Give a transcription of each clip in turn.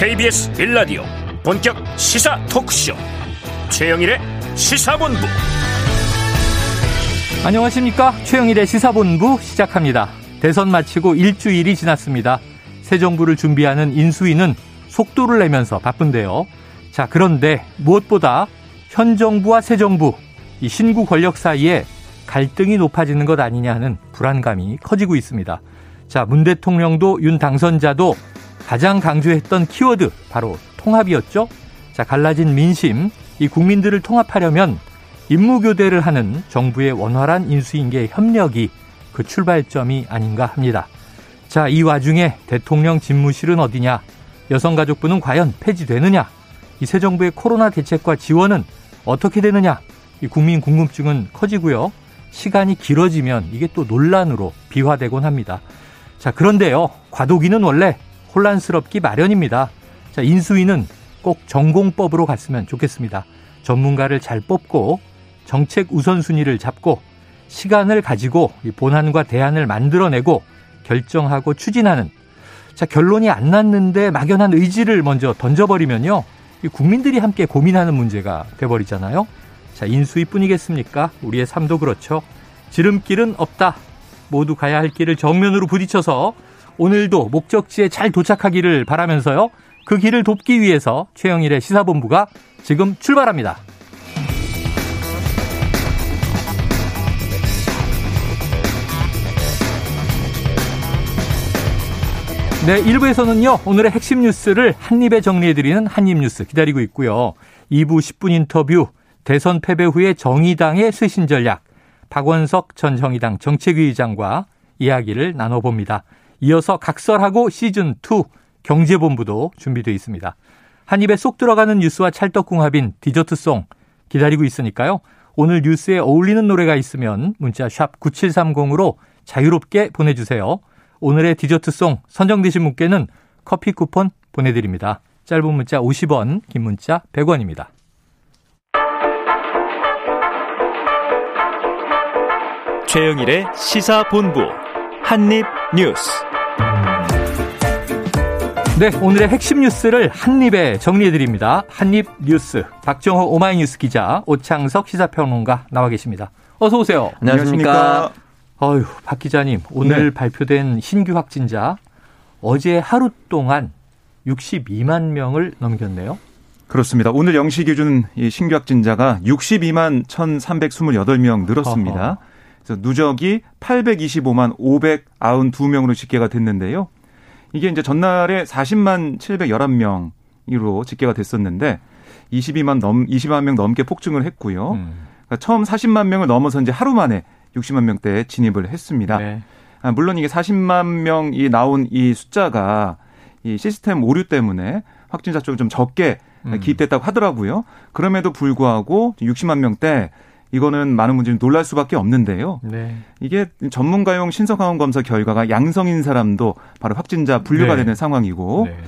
KBS 1라디오 본격 시사 토크쇼 최영일의 시사본부. 안녕하십니까. 최영일의 시사본부 시작합니다. 대선 마치고 일주일이 지났습니다. 새 정부를 준비하는 인수위는 속도를 내면서 바쁜데요. 자, 그런데 무엇보다 현 정부와 새 정부, 이 신구 권력 사이에 갈등이 높아지는 것 아니냐 하는 불안감이 커지고 있습니다. 자, 문 대통령도 윤 당선자도 가장 강조했던 키워드 바로 통합이었죠. 자, 갈라진 민심, 이 국민들을 통합하려면 임무교대를 하는 정부의 원활한 인수인계 협력이 그 출발점이 아닌가 합니다. 자, 이 와중에 대통령 집무실은 어디냐, 여성가족부는 과연 폐지되느냐, 이 새 정부의 코로나 대책과 지원은 어떻게 되느냐, 이 국민 궁금증은 커지고요. 시간이 길어지면 이게 또 논란으로 비화되곤 합니다. 자, 그런데요, 과도기는 원래 혼란스럽기 마련입니다. 자, 인수위는 꼭 전공법으로 갔으면 좋겠습니다. 전문가를 잘 뽑고 정책 우선순위를 잡고 시간을 가지고 본안과 대안을 만들어내고 결정하고 추진하는, 자, 결론이 안 났는데 막연한 의지를 먼저 던져버리면요, 이 국민들이 함께 고민하는 문제가 돼버리잖아요. 자, 인수위뿐이겠습니까? 우리의 삶도 그렇죠. 지름길은 없다. 모두 가야 할 길을 정면으로 부딪혀서 오늘도 목적지에 잘 도착하기를 바라면서요, 그 길을 돕기 위해서 최영일의 시사본부가 지금 출발합니다. 네, 1부에서는요, 오늘의 핵심 뉴스를 한입에 정리해드리는 한입뉴스 기다리고 있고요. 2부 10분 인터뷰, 대선 패배 후에 정의당의 쇄신 전략, 박원석 전 정의당 정책위의장과 이야기를 나눠봅니다. 이어서 각설하고 시즌2 경제본부도 준비되어 있습니다. 한 입에 쏙 들어가는 뉴스와 찰떡궁합인 디저트송 기다리고 있으니까요. 오늘 뉴스에 어울리는 노래가 있으면 문자 샵 9730으로 자유롭게 보내주세요. 오늘의 디저트송 선정되신 분께는 커피 쿠폰 보내드립니다. 짧은 문자 50원, 긴 문자 100원입니다. 최영일의 시사본부 한입뉴스. 네, 오늘의 핵심 뉴스를 한입에 정리해드립니다. 한입뉴스. 박정호 오마이뉴스 기자, 오창석 시사평론가 나와 계십니다. 어서 오세요. 안녕하십니까. 어휴, 박 기자님, 오늘 네, 발표된 신규 확진자 어제 하루 동안 62만 명을 넘겼네요. 그렇습니다. 오늘 0시 기준 이 신규 확진자가 62만 1,328명 늘었습니다. 어허. 그래서 누적이 825만 592명으로 집계가 됐는데요. 이게 이제 전날에 40만 711명으로 집계가 됐었는데 20만 명 넘게 폭증을 했고요. 그러니까 처음 40만 명을 넘어서 이제 하루 만에 60만 명대에 진입을 했습니다. 네. 아, 물론 이게 40만 명이 나온 이 숫자가 이 시스템 오류 때문에 확진자 쪽이 좀 적게 기입됐다고 하더라고요. 그럼에도 불구하고 60만 명대, 이거는 많은 분들이 놀랄 수밖에 없는데요. 네. 이게 전문가용 신속항원 검사 결과가 양성인 사람도 바로 확진자 분류가 네, 되는 상황이고, 네,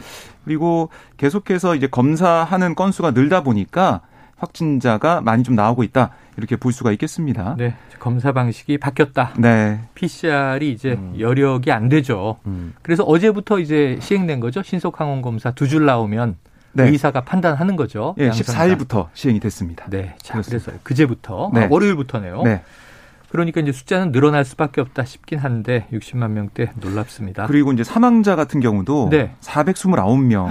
그리고 계속해서 이제 검사하는 건수가 늘다 보니까 확진자가 많이 좀 나오고 있다, 이렇게 볼 수가 있겠습니다. 네, 검사 방식이 바뀌었다. 네, PCR이 이제 여력이 안 되죠. 그래서 어제부터 이제 시행된 거죠. 신속항원 검사 두 줄 나오면 네, 의사가 판단하는 거죠. 네, 14일부터 시행이 됐습니다. 네, 자, 그렇습니다. 그래서 그제부터, 네, 아, 월요일부터네요. 네. 그러니까 이제 숫자는 늘어날 수밖에 없다 싶긴 한데 60만 명대 놀랍습니다. 그리고 이제 사망자 같은 경우도 네, 429명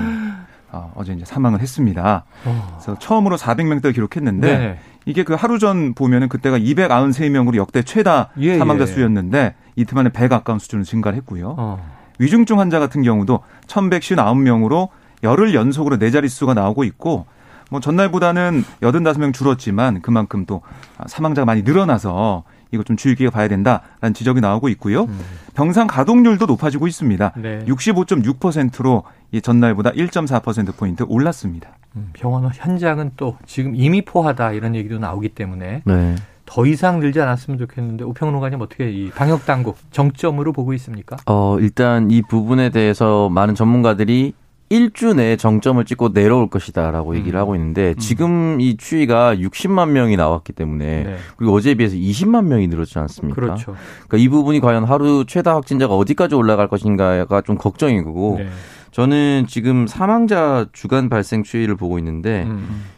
어제 이제 사망을 했습니다. 그래서 처음으로 400명대 기록했는데 네, 이게 그 하루 전 보면은 그때가 293명으로 역대 최다 사망자 수였는데 이틀 만에 100 가까운 수준으로 증가를 했고요. 위중증 환자 같은 경우도 1,159명으로 열흘 연속으로 네 자릿수가 나오고 있고, 뭐 전날보다는 85명 줄었지만 그만큼 또 사망자가 많이 늘어나서 이거 좀 주의 깊게 봐야 된다라는 지적이 나오고 있고요. 병상 가동률도 높아지고 있습니다. 네. 65.6%로 전날보다 1.4%포인트 올랐습니다. 병원 현장은 또 지금 이미 포화다, 이런 얘기도 나오기 때문에 네, 더 이상 늘지 않았으면 좋겠는데, 우평론가님 어떻게 이 방역당국 정점으로 보고 있습니까? 일단 이 부분에 대해서 많은 전문가들이 1주 내에 정점을 찍고 내려올 것이다라고 얘기를 하고 있는데, 지금 이 추이가 60만 명이 나왔기 때문에 네, 그리고 어제에 비해서 20만 명이 늘었지 않습니까? 그렇죠. 그러니까 이 부분이 과연 하루 최다 확진자가 어디까지 올라갈 것인가가 좀 걱정이고, 네, 저는 지금 사망자 주간 발생 추이를 보고 있는데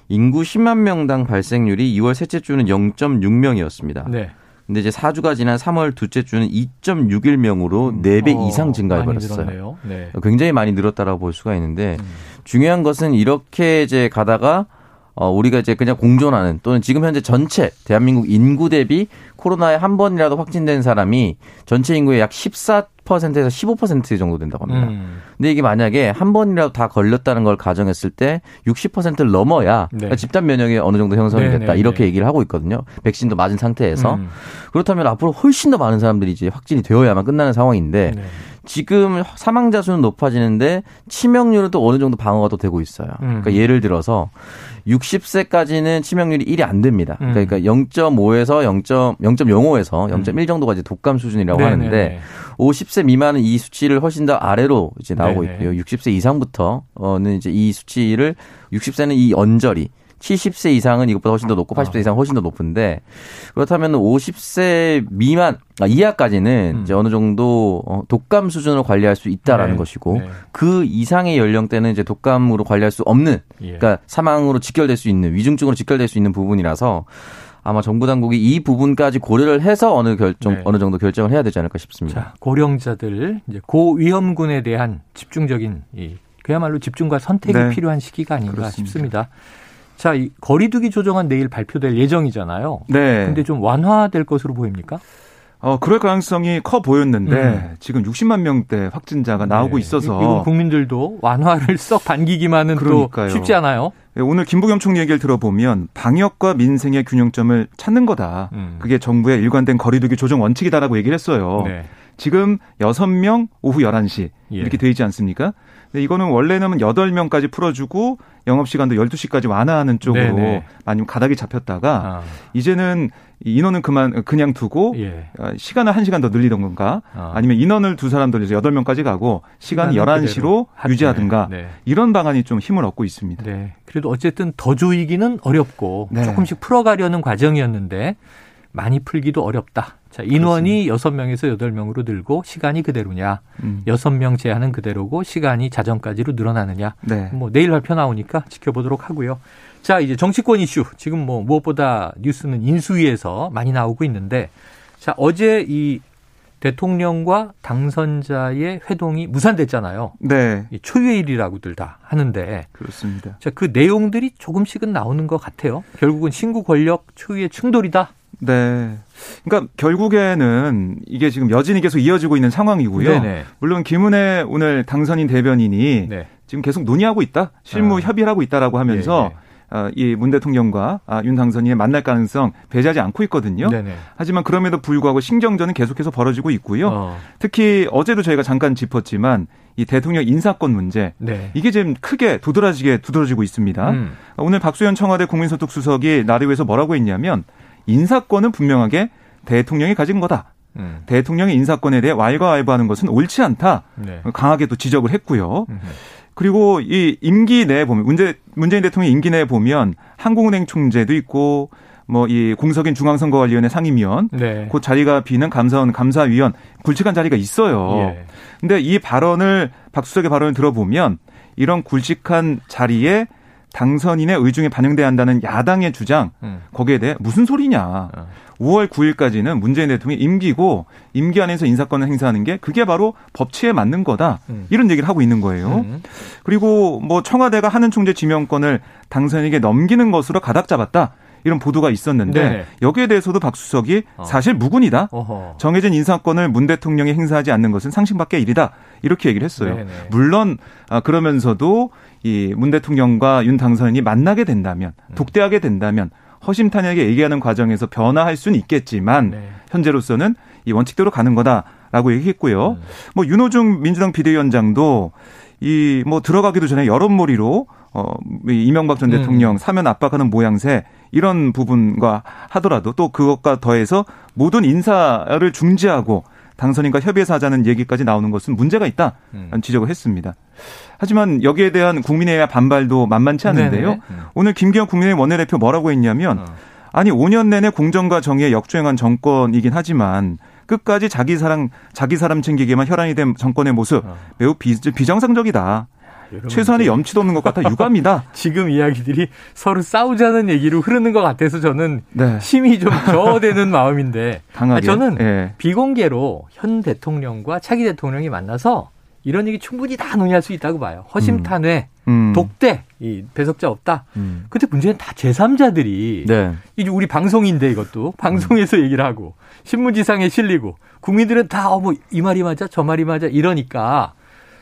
인구 10만 명당 발생률이 2월 셋째 주는 0.6명이었습니다. 네. 근데 이제 4주가 지난 3월 둘째 주는 2.61명으로 4배 이상 증가해버렸어요. 네. 굉장히 많이 늘었다라고 볼 수가 있는데 중요한 것은 이렇게 이제 가다가 우리가 이제 그냥 공존하는 또는 지금 현재 전체 대한민국 인구 대비 코로나에 한 번이라도 확진된 사람이 전체 인구의 약 14%에서 15% 정도 된다고 합니다. 근데 이게 만약에 한 번이라도 다 걸렸다는 걸 가정했을 때 60%를 넘어야 네. 그러니까 집단 면역이 어느 정도 형성이 됐다 네네. 이렇게 얘기를 하고 있거든요. 백신도 맞은 상태에서. 그렇다면 앞으로 훨씬 더 많은 사람들이 이제 확진이 되어야만 끝나는 상황인데 네. 지금 사망자 수는 높아지는데 치명률은 또 어느 정도 방어가 또 되고 있어요. 그러니까 예를 들어서 60세까지는 치명률이 1이 안 됩니다. 그러니까 0.05에서 0.1 정도가 이제 독감 수준이라고 네네. 하는데 50세 미만은 이 수치를 훨씬 더 아래로 이제 나오고 네네. 있고요. 60세 이상부터는 이제 이 수치를 60세는 이 언저리 70세 이상은 이것보다 훨씬 더 높고 80세 이상은 훨씬 더 높은데 그렇다면 50세 미만 이하까지는 이제 어느 정도 독감 수준으로 관리할 수 있다라는 네. 것이고 네. 그 이상의 연령대는 이제 독감으로 관리할 수 없는 그러니까 사망으로 직결될 수 있는 위중증으로 직결될 수 있는 부분이라서 아마 정부 당국이 이 부분까지 고려를 해서 어느 정도 결정을 해야 되지 않을까 싶습니다. 자, 고령자들 이제 고위험군에 대한 집중적인 그야말로 집중과 선택이 네. 필요한 시기가 아닌가 그렇습니다. 싶습니다. 자, 이 거리두기 조정안 내일 발표될 예정이잖아요. 네. 근데 좀 완화될 것으로 보입니까? 그럴 가능성이 커 보였는데 지금 60만 명대 확진자가 나오고 네. 있어서 국민들도 완화를 썩 반기기만은 그러니까요. 또 쉽지 않아요. 오늘 김부겸 총리 얘기를 들어보면 방역과 민생의 균형점을 찾는 거다. 그게 정부의 일관된 거리두기 조정 원칙이다라고 얘기를 했어요. 네. 지금 6명 오후 11시 이렇게 돼 있지 않습니까? 근데 이거는 원래는 8명까지 풀어주고 영업시간도 12시까지 완화하는 쪽으로 네네. 많이 가닥이 잡혔다가 이제는 인원은 그냥 두고 시간을 1시간 더 늘리던 건가 아니면 인원을 두 사람 늘려서 8명까지 가고 시간은 11시로 유지하든가 네. 이런 방안이 좀 힘을 얻고 있습니다. 네. 그래도 어쨌든 더 조이기는 어렵고 네. 조금씩 풀어가려는 과정이었는데 많이 풀기도 어렵다. 자, 인원이 그렇습니다. 6명에서 8명으로 늘고 시간이 그대로냐. 6명 제한은 그대로고 시간이 자정까지로 늘어나느냐. 네. 뭐 내일 발표 나오니까 지켜보도록 하고요. 자, 이제 정치권 이슈. 지금 뭐 무엇보다 뉴스는 인수위에서 많이 나오고 있는데 자, 어제 이 대통령과 당선자의 회동이 무산됐잖아요. 네. 이 초유의 일이라고들 다 하는데. 그렇습니다. 자, 그 내용들이 조금씩은 나오는 것 같아요. 결국은 신구 권력 초유의 충돌이다. 네. 그러니까 결국에는 이게 지금 여진이 계속 이어지고 있는 상황이고요. 네네. 물론 김은혜 오늘 당선인 대변인이 네. 지금 계속 논의하고 있다. 실무 협의를 하고 있다라고 하면서 이 문 대통령과 윤 당선인의 만날 가능성 배제하지 않고 있거든요. 네네. 하지만 그럼에도 불구하고 신경전은 계속해서 벌어지고 있고요. 특히 어제도 저희가 잠깐 짚었지만 이 대통령 인사권 문제 네. 이게 지금 크게 두드러지고 있습니다. 오늘 박수현 청와대 국민소통수석이 나레오에서 뭐라고 했냐면 인사권은 분명하게 대통령이 가진 거다. 대통령의 인사권에 대해 왈가왈부하는 것은 옳지 않다. 네. 강하게 또 지적을 했고요. 그리고 이 임기 내에 보면 문재인 대통령 임기 내에 보면 한국은행 총재도 있고 뭐 이 공석인 중앙선거관리위원회 상임위원, 네. 그 자리가 비는 감사원 감사위원 굵직한 자리가 있어요. 그런데 이 발언을 박수석의 발언을 들어보면 이런 굵직한 자리에 당선인의 의중에 반영돼야 한다는 야당의 주장 거기에 대해 무슨 소리냐. 5월 9일까지는 문재인 대통령이 임기고 임기 안에서 인사권을 행사하는 게 그게 바로 법치에 맞는 거다. 이런 얘기를 하고 있는 거예요. 그리고 뭐 청와대가 한은 총재 지명권을 당선인에게 넘기는 것으로 가닥 잡았다. 이런 보도가 있었는데 네네. 여기에 대해서도 박수석이 사실 무근이다. 어허. 정해진 인사권을 문 대통령이 행사하지 않는 것은 상식밖의 일이다. 이렇게 얘기를 했어요. 네네. 물론 그러면서도 이 문 대통령과 윤 당선인이 만나게 된다면 독대하게 된다면 허심탄회하게 얘기하는 과정에서 변화할 수는 있겠지만 네. 현재로서는 이 원칙대로 가는 거다라고 얘기했고요. 뭐 윤호중 민주당 비대위원장도 이 뭐 들어가기도 전에 여론몰이로 이명박 전 대통령 사면 압박하는 모양새 이런 부분과 하더라도 또 그것과 더해서 모든 인사를 중지하고 당선인과 협의해서 하자는 얘기까지 나오는 것은 문제가 있다라는 지적을 했습니다. 하지만 여기에 대한 국민의힘 반발도 만만치 않은데요. 네네. 오늘 김기현 국민의힘 원내대표 뭐라고 했냐면 아니 5년 내내 공정과 정의에 역주행한 정권이긴 하지만 끝까지 자기 사람 챙기기에만 혈안이 된 정권의 모습 매우 비정상적이다. 최소한의 염치도 없는 것 같아 유감이다. 지금 이야기들이 서로 싸우자는 얘기로 흐르는 것 같아서 저는 네. 힘이 좀 저어되는 마음인데 강하게. 저는 네. 비공개로 현 대통령과 차기 대통령이 만나서 이런 얘기 충분히 다 논의할 수 있다고 봐요. 허심탄회, 독대, 이 배석자 없다. 근데 문제는 다 제3자들이 네. 이제 우리 방송인데 이것도 방송에서 얘기를 하고 신문지상에 실리고 국민들은 다 뭐 이 말이 맞아 저 말이 맞아 이러니까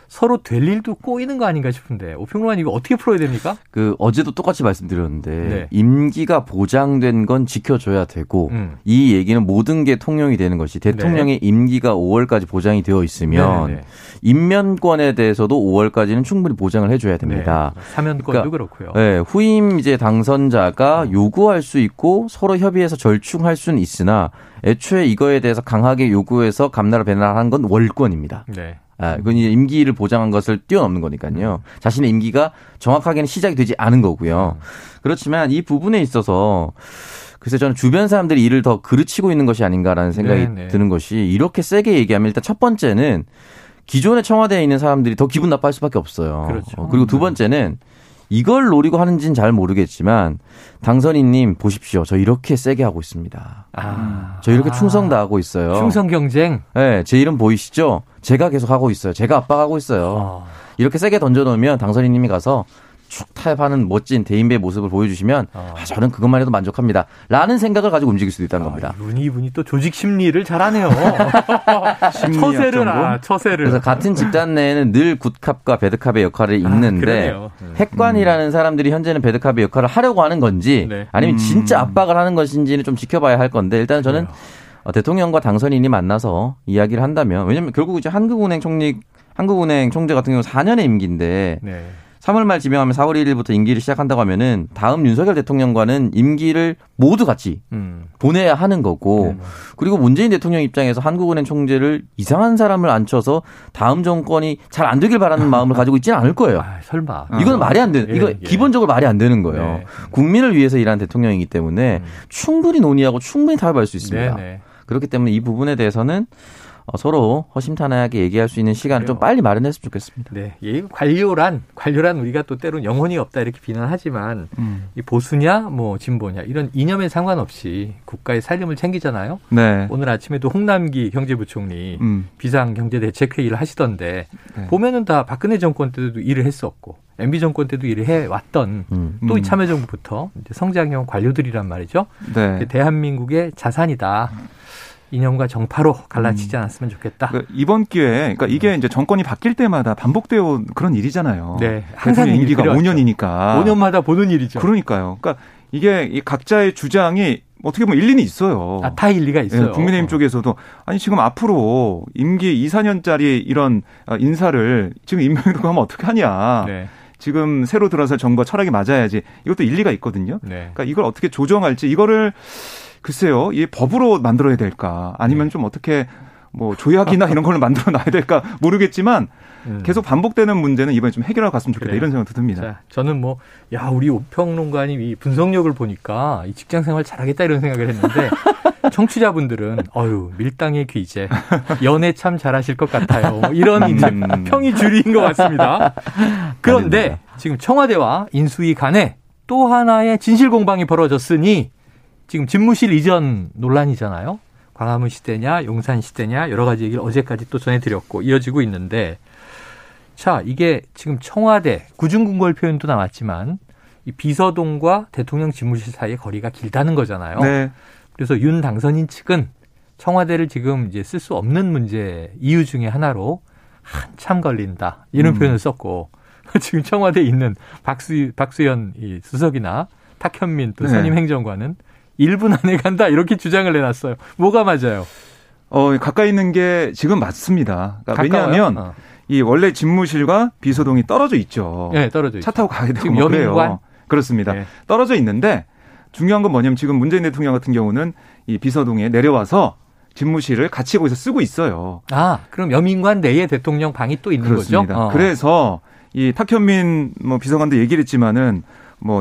서로 될 일도 꼬이는 거 아닌가 싶은데 오평론가님 이거 어떻게 풀어야 됩니까? 어제도 똑같이 말씀드렸는데 네. 임기가 보장된 건 지켜줘야 되고 이 얘기는 모든 게 통용이 되는 것이 대통령의 네. 임기가 5월까지 보장이 되어 있으면 네네네. 임면권에 대해서도 5월까지는 충분히 보장을 해줘야 됩니다. 네. 사면권도 그러니까, 그렇고요. 네, 후임 이제 당선자가 요구할 수 있고 서로 협의해서 절충할 수는 있으나 애초에 이거에 대해서 강하게 요구해서 감나라 배나라한 건 월권입니다. 네. 아, 그건 이제 임기를 보장한 것을 뛰어넘는 거니까요. 자신의 임기가 정확하게는 시작이 되지 않은 거고요. 그렇지만 이 부분에 있어서 글쎄 저는 주변 사람들이 이를 더 그르치고 있는 것이 아닌가라는 생각이 네네. 드는 것이 이렇게 세게 얘기하면 일단 첫 번째는 기존에 청와대에 있는 사람들이 더 기분 나빠할 수밖에 없어요. 그렇죠. 그리고 두 번째는 이걸 노리고 하는지는 잘 모르겠지만 당선인님 보십시오. 저 이렇게 세게 하고 있습니다. 저 이렇게 충성 다하고 있어요. 충성 경쟁? 네. 제 이름 보이시죠? 제가 계속 하고 있어요. 제가 압박하고 있어요. 이렇게 세게 던져놓으면 당선인님이 가서 축 타협하는 멋진 대인배의 모습을 보여주시면 저는 그것만 해도 만족합니다. 라는 생각을 가지고 움직일 수도 있다는 겁니다. 이분이 또 조직 심리를 잘하네요. 처세를. 그래서 같은 집단 내에는 늘 굿캅과 배드캅의 역할을 잇는데 핵관이라는 사람들이 현재는 배드캅의 역할을 하려고 하는 건지 네. 아니면 진짜 압박을 하는 것인지는 좀 지켜봐야 할 건데 일단은 저는 대통령과 당선인이 만나서 이야기를 한다면 왜냐하면 결국 이제 한국은행 총재 같은 경우 4년의 임기인데 3월 말 지명하면 4월 1일부터 임기를 시작한다고 하면은 다음 윤석열 대통령과는 임기를 모두 같이 보내야 하는 거고 그리고 문재인 대통령 입장에서 한국은행 총재를 이상한 사람을 앉혀서 다음 정권이 잘 안 되길 바라는 마음을 가지고 있지는 않을 거예요. 설마. 이건 말이 안 되는. 이거 기본적으로 말이 안 되는 거예요. 네. 국민을 위해서 일하는 대통령이기 때문에 충분히 논의하고 충분히 타협할 수 있습니다. 네. 그렇기 때문에 이 부분에 대해서는 서로 허심탄회하게 얘기할 수 있는 시간을 좀 빨리 마련했으면 좋겠습니다. 네, 이 관료란 우리가 또 때론 영혼이 없다 이렇게 비난하지만 이 보수냐 뭐 진보냐 이런 이념에 상관없이 국가의 살림을 챙기잖아요. 네. 오늘 아침에도 홍남기 경제부총리 비상경제대책회의를 하시던데 보면은 다 박근혜 정권 때도 일을 했었고 MB 정권 때도 일을 해왔던 또 이 참여정부부터 이제 성장형 관료들이란 말이죠. 네. 대한민국의 자산이다. 이념과 정파로 갈라치지 않았으면 좋겠다. 그러니까 이번 기회에 그러니까 이게 이제 정권이 바뀔 때마다 반복되어 온 그런 일이잖아요. 네, 항상 임기가 5년이니까. 5년마다 보는 일이죠. 그러니까요. 그러니까 이게 각자의 주장이 어떻게 보면 일리는 있어요. 다 일리가 있어요. 네, 국민의힘 쪽에서도 아니 지금 앞으로 임기 2, 4년짜리 이런 인사를 지금 임명이라고 하면 어떻게 하냐. 네. 지금 새로 들어설 정부와 철학이 맞아야지. 이것도 일리가 있거든요. 네. 그러니까 이걸 어떻게 조정할지 이거를 글쎄요, 이 법으로 만들어야 될까? 아니면 좀 어떻게 뭐 조약이나 이런 걸로 만들어 놔야 될까? 모르겠지만 계속 반복되는 문제는 이번에 좀 해결하고 갔으면 좋겠다. 그래요. 이런 생각도 듭니다. 자, 저는 우리 오평론가님 이 분석력을 보니까 이 직장 생활 잘하겠다 이런 생각을 했는데 청취자분들은 밀당의 귀재, 연애 참 잘하실 것 같아요. 이런 평이 줄인 것 같습니다. 그런데 아닙니다. 지금 청와대와 인수위 간에 또 하나의 진실 공방이 벌어졌으니 지금 집무실 이전 논란이잖아요. 광화문 시대냐 용산 시대냐 여러 가지 얘기를 어제까지 또 전해드렸고 이어지고 있는데 자 이게 지금 청와대 구중궁궐 표현도 나왔지만 이 비서동과 대통령 집무실 사이의 거리가 길다는 거잖아요. 네. 그래서 윤 당선인 측은 청와대를 지금 이제 쓸 수 없는 문제 이유 중에 하나로 한참 걸린다 이런 표현을 썼고 지금 청와대에 있는 박수현 이 수석이나 탁현민 또 선임 행정관은 1분 안에 간다 이렇게 주장을 내놨어요. 뭐가 맞아요? 가까이 있는 게 지금 맞습니다. 그러니까 왜냐하면 이 원래 집무실과 비서동이 떨어져 있죠. 네, 떨어져 있죠. 차 타고 가야 되고 지금 여민관? 그렇습니다. 네. 떨어져 있는데 중요한 건 뭐냐면 지금 문재인 대통령 같은 경우는 이 비서동에 내려와서 집무실을 같이 거기서 쓰고 있어요. 그럼 여민관 내에 대통령 방이 또 있는 그렇습니다. 거죠? 그래서 이 탁현민 비서관도 얘기를 했지만은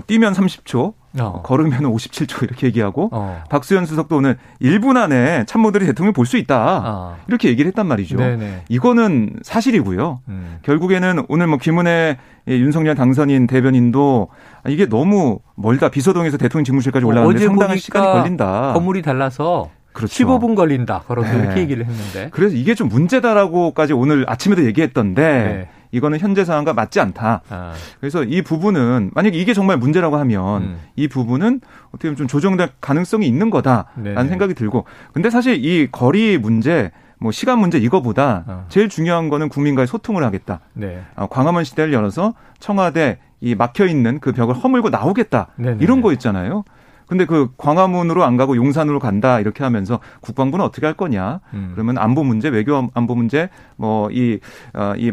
뛰면 30초. 걸으면 57초 이렇게 얘기하고 박수현 수석도 오늘 1분 안에 참모들이 대통령 볼 수 있다 이렇게 얘기를 했단 말이죠. 네네. 이거는 사실이고요. 결국에는 오늘 뭐 김은혜 윤석열 당선인 대변인도 이게 너무 멀다. 비서동에서 대통령 집무실까지 올라가는데 상당한 시간이 걸린다. 건물이 달라서. 그렇죠. 15분 걸린다. 그렇게 네. 얘기를 했는데. 그래서 이게 좀 문제다라고까지 오늘 아침에도 얘기했던데 네. 이거는 현재 상황과 맞지 않다. 그래서 이 부분은 만약에 이게 정말 문제라고 하면 이 부분은 어떻게 보면 좀 조정될 가능성이 있는 거다라는 네네. 생각이 들고. 근데 사실 이 거리 문제 뭐 시간 문제 이거보다 제일 중요한 거는 국민과의 소통을 하겠다. 네. 광화문 시대를 열어서 청와대 이 막혀있는 그 벽을 허물고 나오겠다. 네네. 이런 거 있잖아요. 근데 그 광화문으로 안 가고 용산으로 간다 이렇게 하면서 국방부는 어떻게 할 거냐? 그러면 안보 문제, 외교 안보 문제, 뭐 이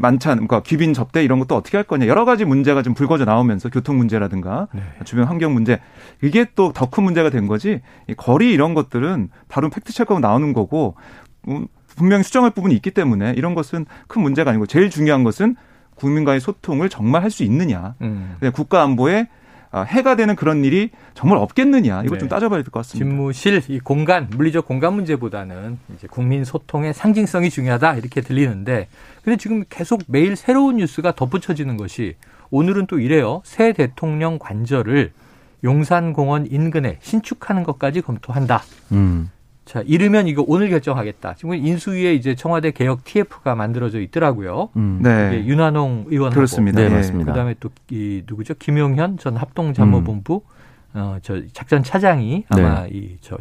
만찬, 그러니까 귀빈 접대 이런 것도 어떻게 할 거냐? 여러 가지 문제가 좀 불거져 나오면서 교통 문제라든가 네. 주변 환경 문제 이게 또 더 큰 문제가 된 거지. 이 거리 이런 것들은 바로 팩트 체크하고 나오는 거고 분명히 수정할 부분이 있기 때문에 이런 것은 큰 문제가 아니고 제일 중요한 것은 국민과의 소통을 정말 할 수 있느냐? 국가 안보에 해가 되는 그런 일이 정말 없겠느냐 이거 네. 좀 따져봐야 될 것 같습니다. 집무실 이 공간 물리적 공간 문제보다는 이제 국민 소통의 상징성이 중요하다 이렇게 들리는데 근데 지금 계속 매일 새로운 뉴스가 덧붙여지는 것이 오늘은 또 이래요. 새 대통령 관저를 용산공원 인근에 신축하는 것까지 검토한다. 자 이르면 이거 오늘 결정하겠다. 지금 인수위에 이제 청와대 개혁 TF가 만들어져 있더라고요. 네. 이게 윤한홍 의원하고. 그렇습니다. 네, 맞습니다. 그다음에 또 이 누구죠? 김용현 전 합동참모본부 저 작전 차장이 아마 네. 이 저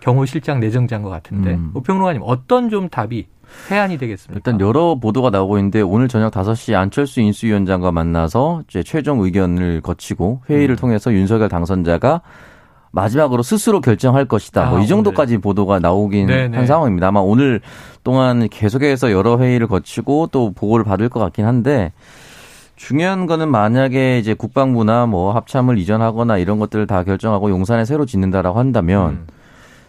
경호실장 내정자인 것 같은데 오평론가님 어떤 좀 답이 해안이 되겠습니까? 일단 여러 보도가 나오고 있는데 오늘 저녁 5시 안철수 인수위원장과 만나서 이제 최종 의견을 거치고 회의를 통해서 윤석열 당선자가 마지막으로 스스로 결정할 것이다. 뭐 이 정도까지 오늘. 보도가 나오긴 네네. 한 상황입니다. 아마 오늘 동안 계속해서 여러 회의를 거치고 또 보고를 받을 것 같긴 한데 중요한 거는 만약에 이제 국방부나 뭐 합참을 이전하거나 이런 것들을 다 결정하고 용산에 새로 짓는다라고 한다면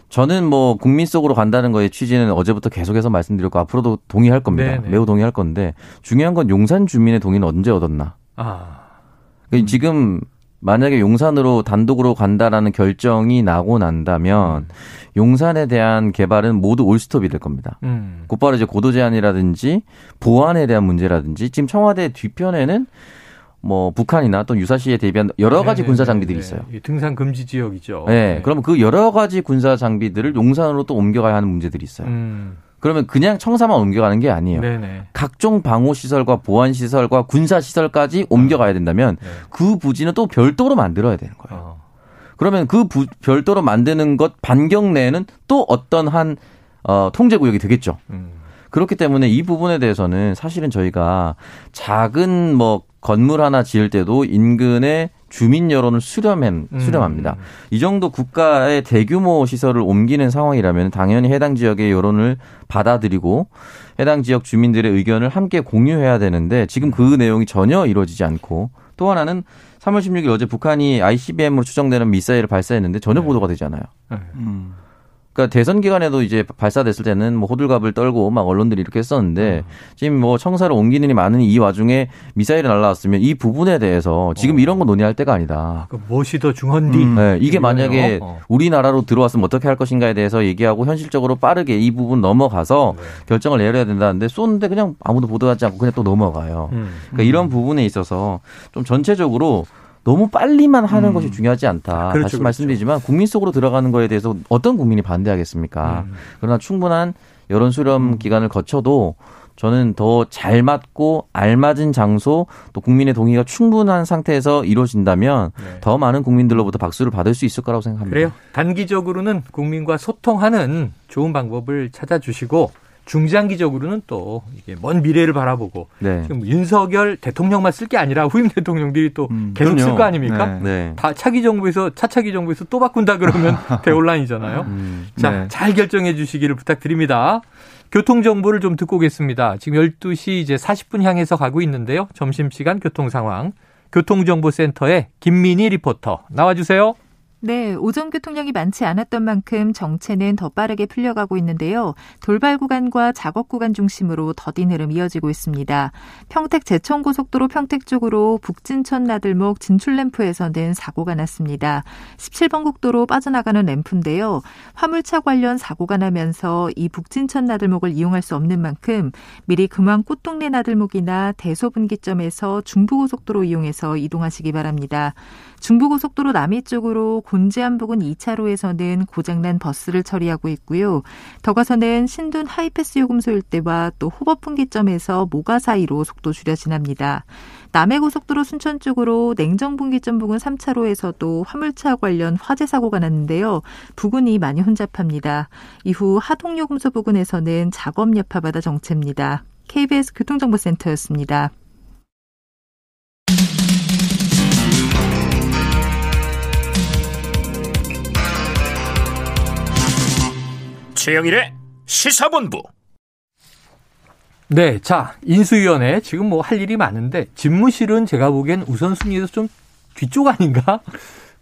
저는 뭐 국민 속으로 간다는 거의 취지는 어제부터 계속해서 말씀드렸고 앞으로도 동의할 겁니다. 네네. 매우 동의할 건데 중요한 건 용산 주민의 동의는 언제 얻었나. 그러니까 지금 만약에 용산으로 단독으로 간다라는 결정이 나고 난다면 용산에 대한 개발은 모두 올스톱이 될 겁니다. 곧바로 이제 고도 제한이라든지 보안에 대한 문제라든지 지금 청와대 뒤편에는 뭐 북한이나 또 유사시에 대비한 여러 가지 군사 장비들이 있어요. 등산 금지 지역이죠. 네. 그러면 그 여러 가지 군사 장비들을 용산으로 또 옮겨가야 하는 문제들이 있어요. 그러면 그냥 청사만 옮겨가는 게 아니에요. 네네. 각종 방호시설과 보안시설과 군사시설까지 옮겨가야 된다면 네. 그 부지는 또 별도로 만들어야 되는 거예요. 그러면 그 별도로 만드는 것 반경 내에는 또 어떤 한 통제구역이 되겠죠. 그렇기 때문에 이 부분에 대해서는 사실은 저희가 작은 뭐 건물 하나 지을 때도 인근의 주민 여론을 수렴합니다. 이 정도 국가의 대규모 시설을 옮기는 상황이라면 당연히 해당 지역의 여론을 받아들이고 해당 지역 주민들의 의견을 함께 공유해야 되는데 지금 그 내용이 전혀 이루어지지 않고 또 하나는 3월 16일 어제 북한이 ICBM으로 추정되는 미사일을 발사했는데 전혀 보도가 되지 않아요. 그러니까 대선 기간에도 이제 발사됐을 때는 뭐 호들갑을 떨고 막 언론들이 이렇게 했었는데 지금 뭐 청사를 옮기는 일이 많은 이 와중에 미사일이 날아왔으면 이 부분에 대해서 지금 이런 거 논의할 때가 아니다. 그 무엇이 더 중헌디. 네, 이게 만약에 우리나라로 들어왔으면 어떻게 할 것인가에 대해서 얘기하고 현실적으로 빠르게 이 부분 넘어가서 결정을 내려야 된다는데 쏘는데 그냥 아무도 보도하지 않고 그냥 또 넘어가요. 그러니까 이런 부분에 있어서 좀 전체적으로 너무 빨리만 하는 것이 중요하지 않다. 그렇죠, 다시 말씀드리지만 국민 속으로 들어가는 거에 대해서 어떤 국민이 반대하겠습니까? 그러나 충분한 여론 수렴 기간을 거쳐도 저는 더 잘 맞고 알맞은 장소 또 국민의 동의가 충분한 상태에서 이루어진다면 네. 더 많은 국민들로부터 박수를 받을 수 있을 거라고 생각합니다. 그래요. 단기적으로는 국민과 소통하는 좋은 방법을 찾아주시고 중장기적으로는 또 이게 먼 미래를 바라보고 네. 지금 윤석열 대통령만 쓸 게 아니라 후임 대통령들이 또 계속 쓸 거 아닙니까? 네. 네. 다 차기 정부에서 또 바꾼다 그러면 대혼란이잖아요. 자, 네. 잘 결정해 주시기를 부탁드립니다. 교통 정보를 좀 듣고 오겠습니다. 지금 12시 이제 40분 향해서 가고 있는데요. 점심시간 교통 상황 교통정보센터의 김민희 리포터 나와주세요. 네, 오전 교통량이 많지 않았던 만큼 정체는 더 빠르게 풀려가고 있는데요. 돌발 구간과 작업 구간 중심으로 더딘 흐름 이어지고 있습니다. 평택 제천고속도로 평택 쪽으로 북진천 나들목 진출램프에서는 사고가 났습니다. 17번 국도로 빠져나가는 램프인데요. 화물차 관련 사고가 나면서 이 북진천 나들목을 이용할 수 없는 만큼 미리 금왕 꽃동네 나들목이나 대소분기점에서 중부고속도로 이용해서 이동하시기 바랍니다. 중부고속도로 남이 쪽으로 곤지암 부근 2차로에서는 고장난 버스를 처리하고 있고요. 더 가서는 신둔 하이패스 요금소 일대와 또 호법분기점에서 모가 사이로 속도 줄여 지납니다. 남해고속도로 순천 쪽으로 냉정분기점 부근 3차로에서도 화물차 관련 화재 사고가 났는데요. 부근이 많이 혼잡합니다. 이후 하동요금소 부근에서는 작업 여파받아 정체입니다. KBS 교통정보센터였습니다. 최영일의 시사본부. 네, 자, 인수위원회 지금 뭐 할 일이 많은데 집무실은 제가 보기엔 우선순위에서 좀 뒤쪽 아닌가?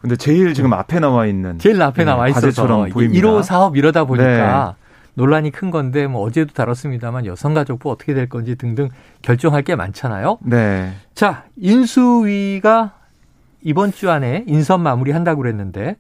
근데 제일 지금 앞에 나와 있는, 제일 앞에 나와 있어서 1호 사업 이러다 보니까 논란이 큰 건데, 뭐 어제도 다뤘습니다만 여성가족부 어떻게 될 건지 등등 결정할 게 많잖아요. 네. 자, 인수위가 이번 주 안에 인선 마무리한다고 그랬는데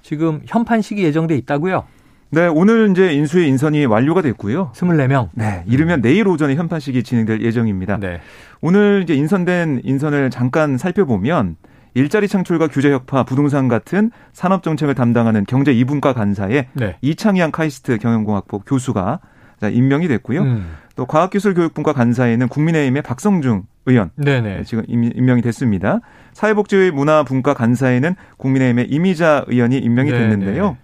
지금 현판 시기 예정돼 있다고요? 네, 오늘 이제 인수위 인선이 완료가 됐고요. 24명. 네, 이르면 내일 오전에 현판식이 진행될 예정입니다. 네. 오늘 이제 인선된 인선을 잠깐 살펴보면, 일자리 창출과 규제 혁파, 부동산 같은 산업 정책을 담당하는 경제 2분과 간사의 이창양 카이스트 경영공학부 교수가 임명이 됐고요. 또 과학기술교육분과 간사에는 국민의힘의 박성중 의원, 지금 임명이 됐습니다. 사회복지 문화분과 간사에는 국민의힘의 이미자 의원이 임명이 됐는데요.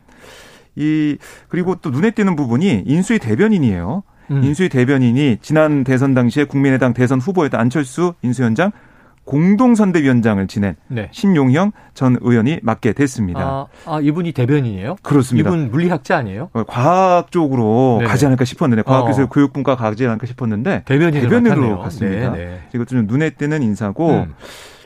그리고 또 눈에 띄는 부분이 인수위 대변인이에요. 인수위 대변인이 지난 대선 당시에 국민의당 대선 후보였던 안철수 인수위원장 공동선대위원장을 지낸 신용형 전 의원이 맡게 됐습니다. 이분이 대변인이에요? 그렇습니다. 이분 물리학자 아니에요? 과학 쪽으로 가지 않을까 싶었는데, 과학기술 교육분과 가지 않을까 싶었는데 대변인으로 갔습니다. 이것도 좀 눈에 띄는 인사고,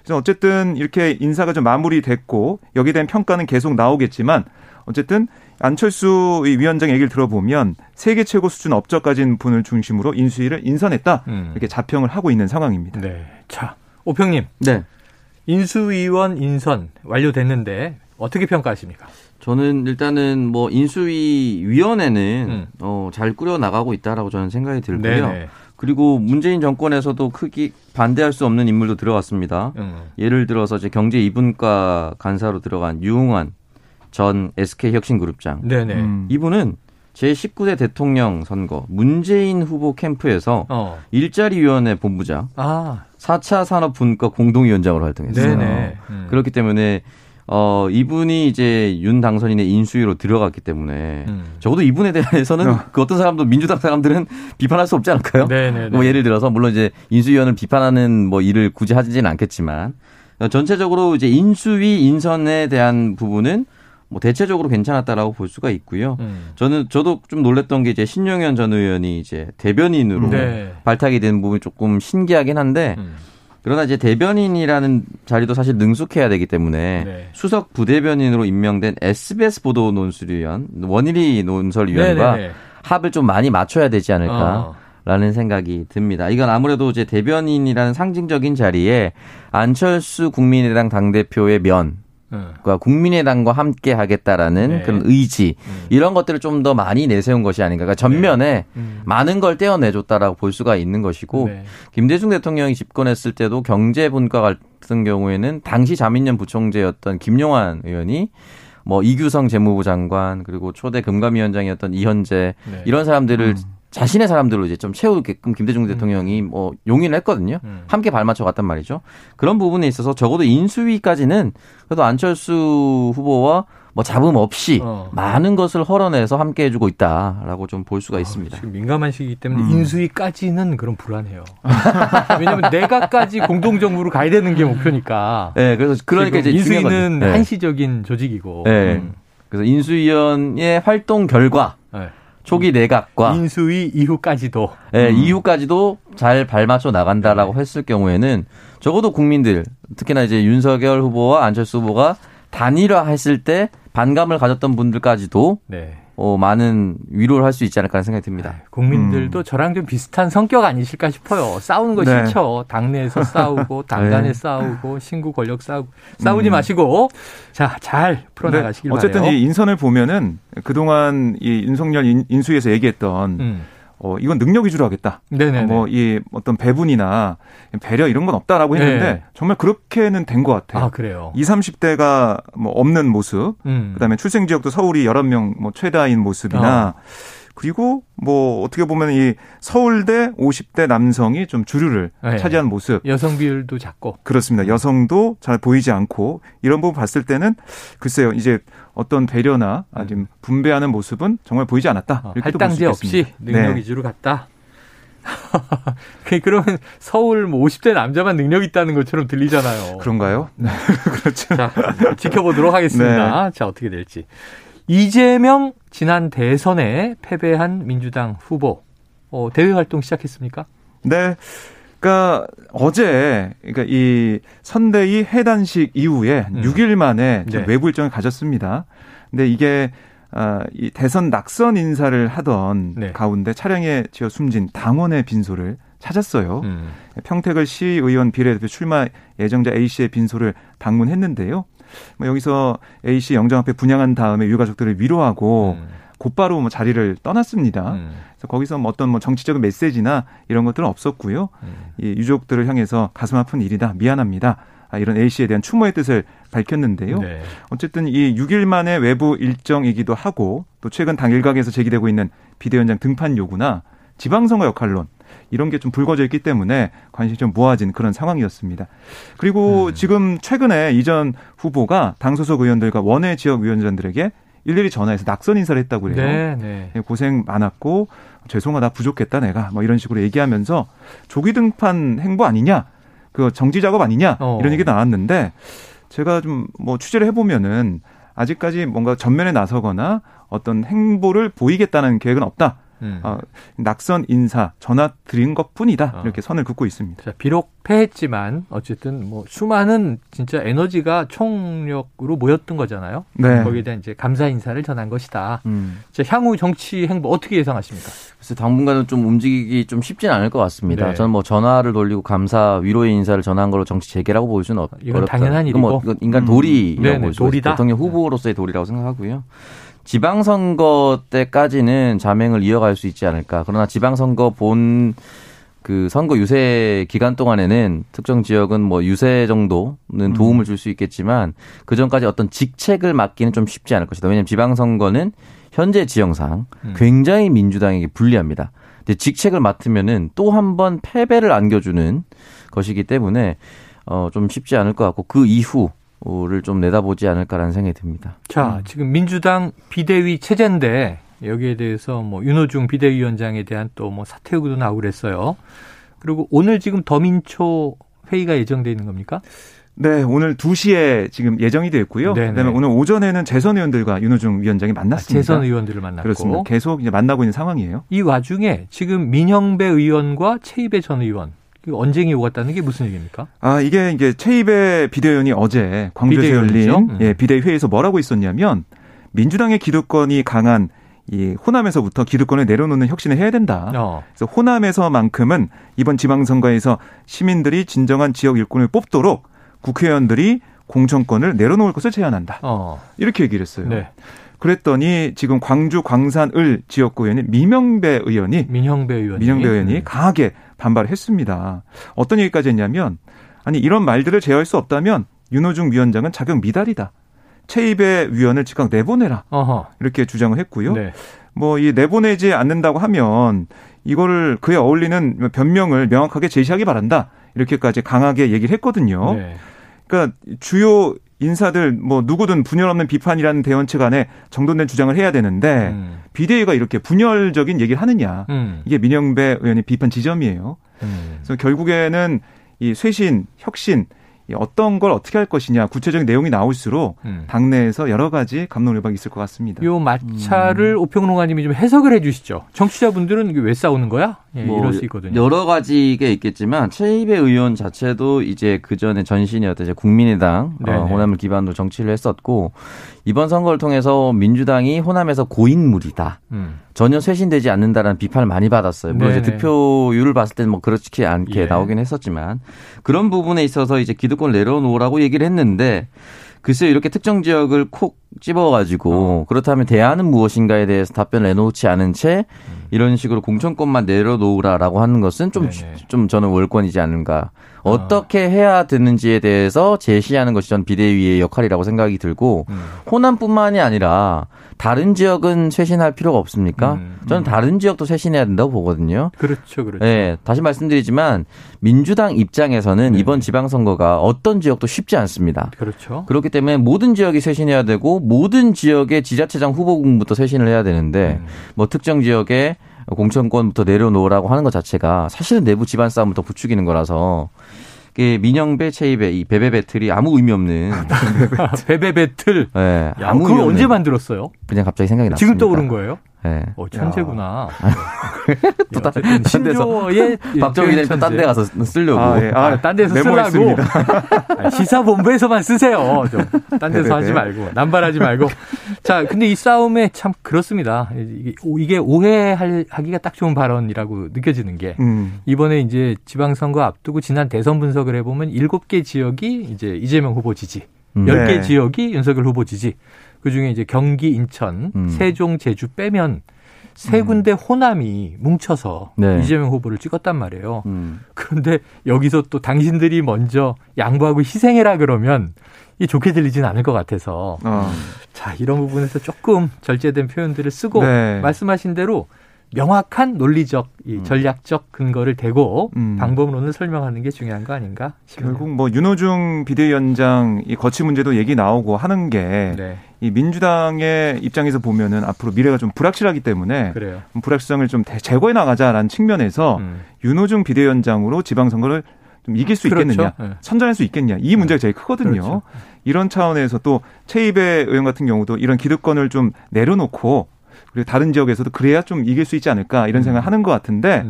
그래서 어쨌든 이렇게 인사가 좀 마무리됐고, 여기에 대한 평가는 계속 나오겠지만 어쨌든 안철수 위원장 얘기를 들어보면 세계 최고 수준 업적 가진 분을 중심으로 인수위를 인선했다, 이렇게 자평을 하고 있는 상황입니다. 네. 자, 오평님. 네. 인수위원 인선 완료됐는데 어떻게 평가하십니까? 저는 일단은 뭐 인수위 위원회는 잘 꾸려 나가고 있다라고 저는 생각이 들고요. 네네. 그리고 문재인 정권에서도 크게 반대할 수 없는 인물도 들어갔습니다. 예를 들어서 이제 경제 2분과 간사로 들어간 유홍환 전 SK혁신그룹장. 이분은 제19대 대통령 선거 문재인 후보 캠프에서 일자리위원회 본부장, 4차 산업분과 공동위원장으로 활동했어요. 그렇기 때문에 이분이 이제 윤 당선인의 인수위로 들어갔기 때문에 적어도 이분에 대해서는 그 어떤 사람도, 민주당 사람들은 비판할 수 없지 않을까요? 뭐 예를 들어서, 물론 이제 인수위원을 비판하는 뭐 일을 굳이 하지는 않겠지만, 전체적으로 이제 인수위 인선에 대한 부분은 뭐 대체적으로 괜찮았다라고 볼 수가 있고요. 저도 좀 놀랬던 게, 이제 신용현 전 의원이 이제 대변인으로 발탁이 된 부분이 조금 신기하긴 한데, 그러나 이제 대변인이라는 자리도 사실 능숙해야 되기 때문에 수석 부대변인으로 임명된 SBS 보도 논술위원 원일이 논설위원과 합을 좀 많이 맞춰야 되지 않을까. 라는 생각이 듭니다. 이건 아무래도 이제 대변인이라는 상징적인 자리에 안철수 국민의당 당대표의 면과 국민의당과 함께 하겠다라는 그런 의지, 이런 것들을 좀 더 많이 내세운 것이 아닌가. 그러니까 전면에 많은 걸 떼어내줬다라고 볼 수가 있는 것이고, 김대중 대통령이 집권했을 때도 경제분과 같은 경우에는 당시 자민련 부총재였던 김용환 의원이 뭐 이규성 재무부 장관, 그리고 초대 금감위원장이었던 이현재, 이런 사람들을 자신의 사람들로 이제 좀 채우게끔 김대중 대통령이 뭐 용인을 했거든요. 함께 발맞춰 갔단 말이죠. 그런 부분에 있어서 적어도 인수위까지는 그래도 안철수 후보와 뭐 잡음 없이 많은 것을 허러내서 함께 해주고 있다라고 좀 볼 수가 있습니다. 지금 민감한 시기이기 때문에 인수위까지는 그럼 불안해요. 왜냐하면 내가까지 공동정부로 가야 되는 게 목표니까. 그러니까 이제 인수위는 한시적인 조직이고. 그래서 인수위원의 활동 결과. 초기 내각과 인수위 이후까지도 이후까지도 잘 발맞춰 나간다라고 했을 경우에는 적어도 국민들, 특히나 이제 윤석열 후보와 안철수 후보가 단일화했을 때 반감을 가졌던 분들까지도 네. 많은 위로를 할 수 있지 않을까 생각이 듭니다. 국민들도 저랑 좀 비슷한 성격 아니실까 싶어요. 싸우는 거 네. 싫죠. 당내에서 싸우고 당간에 네. 싸우고 신구 권력 싸우고 싸우지 마시고 자, 잘 풀어나가시길 바래요. 어쨌든 이 인선을 보면은 그동안 이 윤석열 인수위에서 얘기했던 이건 능력 위주로 하겠다. 뭐 이 어떤 배분이나 배려 이런 건 없다라고 했는데 네. 정말 그렇게는 된 것 같아요. 아, 그래요. 20, 30대가 뭐 없는 모습, 그다음에 출생 지역도 서울이 11명 뭐 최다인 모습이나 그리고 뭐 어떻게 보면 이 서울대 50대 남성이 좀 주류를 네. 차지한 모습. 여성 비율도 작고. 그렇습니다. 여성도 잘 보이지 않고 이런 부분 봤을 때는 글쎄요. 이제 어떤 배려나 아니면 분배하는 모습은 정말 보이지 않았다. 이렇게도 볼 수 있겠습니다. 할당제 없이 능력 위주로 네. 갔다. 그러면 서울 뭐 50대 남자만 능력 있다는 것처럼 들리잖아요. 그런가요? 네. 그렇죠. 자, 지켜보도록 하겠습니다. 네. 자, 어떻게 될지. 이재명 지난 대선에 패배한 민주당 후보 대외 활동 시작했습니까? 네, 그러니까 어제 그러니까 이 선대위 해단식 이후에 6일 만에 네. 외부 일정을 가졌습니다. 근데 이게 이 대선 낙선 인사를 하던 네. 가운데 차량에 지어 숨진 당원의 빈소를 찾았어요. 평택을 시의원 비례대표 출마 예정자 A 씨의 빈소를 방문했는데요. 뭐 여기서 A 씨 영장 앞에 분향한 다음에 유가족들을 위로하고 곧바로 뭐 자리를 떠났습니다. 그래서 거기서 뭐 어떤 뭐 정치적인 메시지나 이런 것들은 없었고요. 이 유족들을 향해서 가슴 아픈 일이다, 미안합니다. 이런 A 씨에 대한 추모의 뜻을 밝혔는데요. 네. 어쨌든 이 6일 만의 외부 일정이기도 하고 또 최근 당 일각에서 제기되고 있는 비대위원장 등판 요구나 지방선거 역할론. 이런 게 좀 불거져 있기 때문에 관심이 좀 모아진 그런 상황이었습니다. 그리고 지금 최근에 이전 후보가 당 소속 의원들과 원외 지역 위원장들에게 일일이 전화해서 낙선 인사를 했다고 해요. 네, 네. 고생 많았고 죄송하다 부족했다 내가 뭐 이런 식으로 얘기하면서 조기 등판 행보 아니냐 그 정지 작업 아니냐 이런 얘기도 나왔는데 제가 좀 뭐 취재를 해보면은 아직까지 뭔가 전면에 나서거나 어떤 행보를 보이겠다는 계획은 없다. 낙선 인사 전화 드린 것뿐이다 이렇게 선을 긋고 있습니다. 자, 비록 패했지만 어쨌든 뭐 수많은 진짜 에너지가 총력으로 모였던 거잖아요. 네. 거기에 대한 이제 감사 인사를 전한 것이다. 자, 향후 정치 행보 어떻게 예상하십니까? 글쎄 당분간은 좀 움직이기 좀 쉽진 않을 것 같습니다. 네. 저는 뭐 전화를 돌리고 감사 위로의 인사를 전한 걸로 정치 재개라고 볼 수는 없고 이건 당연한 일이고 뭐 이건 인간 도리라고 볼 수 있고 대통령 후보로서의 도리라고 생각하고요. 지방선거 때까지는 자맹을 이어갈 수 있지 않을까. 그러나 지방선거 본 그 선거 유세 기간 동안에는 특정 지역은 뭐 유세 정도는 도움을 줄 수 있겠지만 그 전까지 어떤 직책을 맡기는 좀 쉽지 않을 것이다. 왜냐하면 지방선거는 현재 지형상 굉장히 민주당에게 불리합니다. 근데 직책을 맡으면은 또 한 번 패배를 안겨주는 것이기 때문에 좀 쉽지 않을 것 같고 그 이후 를 좀 내다보지 않을까라는 생각이 듭니다. 자, 지금 민주당 비대위 체제인데 여기에 대해서 뭐 윤호중 비대위원장에 대한 또 뭐 사퇴 요구도 나오고 그랬어요. 그리고 오늘 지금 더민초 회의가 예정돼 있는 겁니까? 네, 오늘 2시에 지금 예정이 되어 있고요. 네네. 그다음에 오늘 오전에는 재선 의원들과 윤호중 위원장이 만났습니다. 아, 재선 의원들을 만났고. 그렇습니다. 계속 이제 만나고 있는 상황이에요. 이 와중에 지금 민형배 의원과 최입의 전 의원 언쟁이 오갔다는 게 무슨 얘기입니까? 아, 이게 이제 최입의 비대위원이 어제 광주에서 열린 비대위 회의에서 뭐라고 있었냐면 민주당의 기득권이 강한 이 호남에서부터 기득권을 내려놓는 혁신을 해야 된다. 그래서 호남에서만큼은 이번 지방선거에서 시민들이 진정한 지역 일꾼을 뽑도록 국회의원들이 공천권을 내려놓을 것을 제안한다. 이렇게 얘기를 했어요. 네. 그랬더니 지금 광주 광산을 지역구 의원인 민형배 의원이 강하게 반발했습니다. 어떤 얘기까지 했냐면 아니 이런 말들을 제어할 수 없다면 윤호중 위원장은 자격 미달이다. 최입의 위원을 즉각 내보내라. 이렇게 주장을 했고요. 네. 뭐 이 내보내지 않는다고 하면 이거를 그에 어울리는 변명을 명확하게 제시하기 바란다. 이렇게까지 강하게 얘기를 했거든요. 네. 그러니까 주요 인사들 뭐 누구든 분열 없는 비판이라는 대원칙 안에 정돈된 주장을 해야 되는데 비대위가 이렇게 분열적인 얘기를 하느냐. 이게 민형배 의원의 비판 지점이에요. 그래서 결국에는 이 쇄신, 혁신 어떤 걸 어떻게 할 것이냐 구체적인 내용이 나올수록 당내에서 여러 가지 갑론을박이 있을 것 같습니다. 이 마찰을 오평론가님이 좀 해석을 해 주시죠. 정치자분들은 이게 왜 싸우는 거야? 예, 뭐 이럴 수 있거든요. 여러 가지가 있겠지만 최입의 의원 자체도 이제 그 전에 전신이었던 이제 국민의당 호남을 기반으로 정치를 했었고 이번 선거를 통해서 민주당이 호남에서 고인물이다. 전혀 쇄신되지 않는다라는 비판을 많이 받았어요. 물론 이제 득표율을 봤을 때는 뭐 그렇지 않게 나오긴 했었지만 그런 부분에 있어서 이제 기득권을 내려놓으라고 얘기를 했는데 글쎄요, 이렇게 특정 지역을 콕 집어가지고 그렇다면 대안은 무엇인가에 대해서 답변을 내놓지 않은 채 이런 식으로 공천권만 내려놓으라라고 하는 것은 좀 저는 월권이지 않은가. 어떻게 해야 되는지에 대해서 제시하는 것이 전 비대위의 역할이라고 생각이 들고 호남뿐만이 아니라 다른 지역은 쇄신할 필요가 없습니까? 저는 다른 지역도 쇄신해야 된다고 보거든요. 그렇죠, 그렇죠. 네, 다시 말씀드리지만 민주당 입장에서는 이번 지방선거가 어떤 지역도 쉽지 않습니다. 그렇죠. 그렇기 때문에 모든 지역이 쇄신해야 되고 모든 지역의 지자체장 후보 공부부터 쇄신을 해야 되는데 뭐 특정 지역에 공천권부터 내려놓으라고 하는 것 자체가 사실은 내부 집안 싸움부터 부추기는 거라서 민형배, 최입배 이 베베 배틀이 아무 의미 없는 베베 배틀. 네, 야, 아무 그걸 의미 언제 만들었어요? 그냥 갑자기 생각이 났습니다. 지금 떠오른 거예요? 네. 천재구나. 어쨌든 신조어의 박정희 대표 딴 데 가서 쓰려고. 딴 데서 쓰려고. 시사본부에서만 쓰세요. 좀. 딴 데서 하지 말고. 남발하지 말고. 자, 근데 이 싸움에 참 그렇습니다. 이게 오해하기가 딱 좋은 발언이라고 느껴지는 게 이번에 이제 지방선거 앞두고 지난 대선 분석을 해보면 7개 지역이 이제 이재명 후보 지지, 10개 지역이 윤석열 후보 지지. 그중에 이제 경기, 인천, 세종, 제주 빼면 세 군데 호남이 뭉쳐서 이재명 후보를 찍었단 말이에요. 그런데 여기서 또 당신들이 먼저 양보하고 희생해라 그러면 이 좋게 들리진 않을 것 같아서 자, 이런 부분에서 조금 절제된 표현들을 쓰고 말씀하신 대로 명확한 논리적, 전략적 근거를 대고 방법론을 설명하는 게 중요한 거 아닌가 싶네요. 결국 뭐 윤호중 비대위원장 이 거취 문제도 얘기 나오고 하는 게 이 민주당의 입장에서 보면은 앞으로 미래가 좀 불확실하기 때문에 불확실성을 좀 제거해 나가자라는 측면에서 윤호중 비대위원장으로 지방선거를 좀 이길 수 있겠느냐, 선전할 수 있겠냐 이 문제가 제일 크거든요. 그렇죠. 이런 차원에서 또 최입의 의원 같은 경우도 이런 기득권을 좀 내려놓고 그리고 다른 지역에서도 그래야 좀 이길 수 있지 않을까 이런 생각을 하는 것 같은데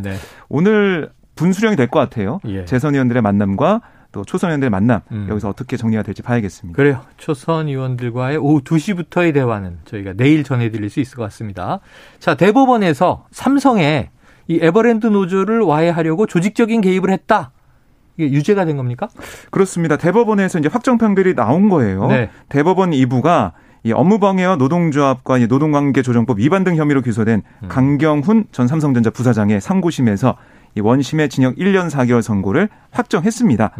오늘 분수령이 될 것 같아요. 재선 의원들의 만남과 또 초선 의원들의 만남 여기서 어떻게 정리가 될지 봐야겠습니다. 그래요. 초선 의원들과의 오후 2시부터의 대화는 저희가 내일 전해드릴 수 있을 것 같습니다. 자, 대법원에서 삼성에 이 에버랜드 노조를 와해하려고 조직적인 개입을 했다. 이게 유죄가 된 겁니까? 그렇습니다. 대법원에서 이제 확정 판결이 나온 거예요. 대법원 2부가 이 업무방해와 노동조합과 노동관계조정법 위반 등 혐의로 기소된 강경훈 전 삼성전자 부사장의 상고심에서 이 원심의 징역 1년 4개월 선고를 확정했습니다.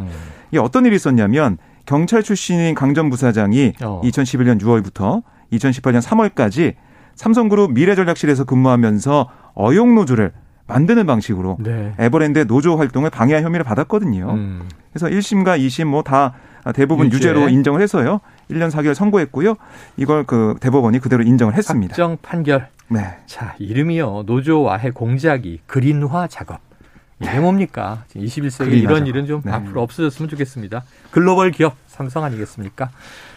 이게 어떤 일이 있었냐면 경찰 출신인 강 전 부사장이 2011년 6월부터 2018년 3월까지 삼성그룹 미래전략실에서 근무하면서 어용노조를 만드는 방식으로 에버랜드의 노조 활동을 방해한 혐의를 받았거든요. 그래서 1심과 2심 뭐 다 대부분 유죄로 인정을 해서요. 1년 4개월 선고했고요. 이걸 그 대법원이 그대로 인정을 했습니다. 확정 판결. 네. 자, 이름이요. 노조 와해 공작이 그린화 작업. 이게 뭡니까? 21세기 이런 작업. 일은 좀 앞으로 없어졌으면 좋겠습니다. 글로벌 기업 삼성 아니겠습니까?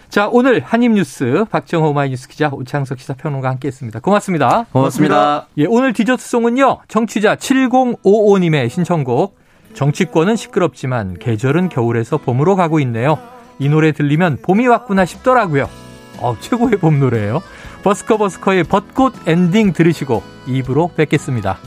자, 오늘 한입뉴스 박정호 오마이뉴스 기자 오창석 시사평론가 함께했습니다. 고맙습니다. 고맙습니다. 예, 오늘 디저트송은요. 청취자 7055님의 신청곡. 정치권은 시끄럽지만 계절은 겨울에서 봄으로 가고 있네요. 이 노래 들리면 봄이 왔구나 싶더라고요. 최고의 봄 노래예요. 버스커버스커의 벚꽃 엔딩 들으시고 2부로 뵙겠습니다.